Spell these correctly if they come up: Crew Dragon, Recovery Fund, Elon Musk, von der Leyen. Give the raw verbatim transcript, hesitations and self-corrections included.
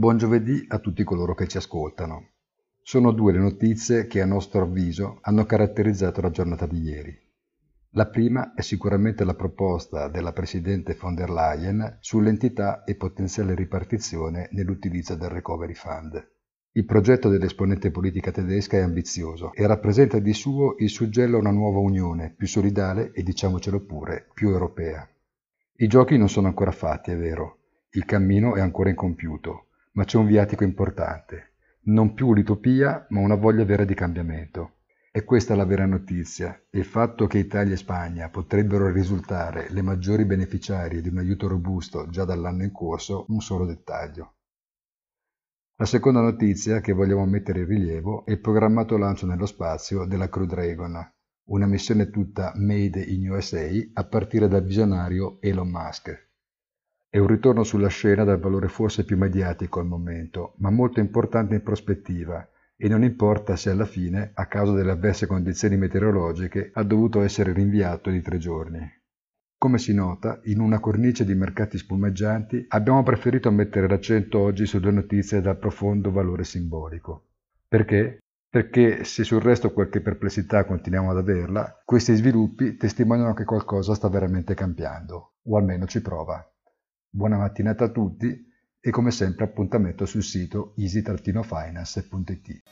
Buon giovedì a tutti coloro che ci ascoltano. Sono due le notizie che a nostro avviso hanno caratterizzato la giornata di ieri. La prima è sicuramente la proposta della Presidente von der Leyen sull'entità e potenziale ripartizione nell'utilizzo del Recovery Fund. Il progetto dell'esponente politica tedesca è ambizioso e rappresenta di suo il suggello a una nuova unione, più solidale e, diciamocelo pure, più europea. I giochi non sono ancora fatti, è vero, il cammino è ancora incompiuto, ma c'è un viatico importante, non più l'utopia ma una voglia vera di cambiamento. E questa è la vera notizia, e il fatto che Italia e Spagna potrebbero risultare le maggiori beneficiarie di un aiuto robusto già dall'anno in corso, un solo dettaglio. La seconda notizia che vogliamo mettere in rilievo è il programmato lancio nello spazio della Crew Dragon, una missione tutta made in U S A a partire dal visionario Elon Musk. È un ritorno sulla scena dal valore forse più mediatico al momento, ma molto importante in prospettiva, e non importa se alla fine, a causa delle avverse condizioni meteorologiche, ha dovuto essere rinviato di tre giorni. Come si nota, in una cornice di mercati spumeggianti, abbiamo preferito mettere l'accento oggi su due notizie dal profondo valore simbolico. Perché? Perché se sul resto qualche perplessità continuiamo ad averla, questi sviluppi testimoniano che qualcosa sta veramente cambiando, o almeno ci prova. Buona mattinata a tutti e come sempre appuntamento sul sito easy dash finance punto it.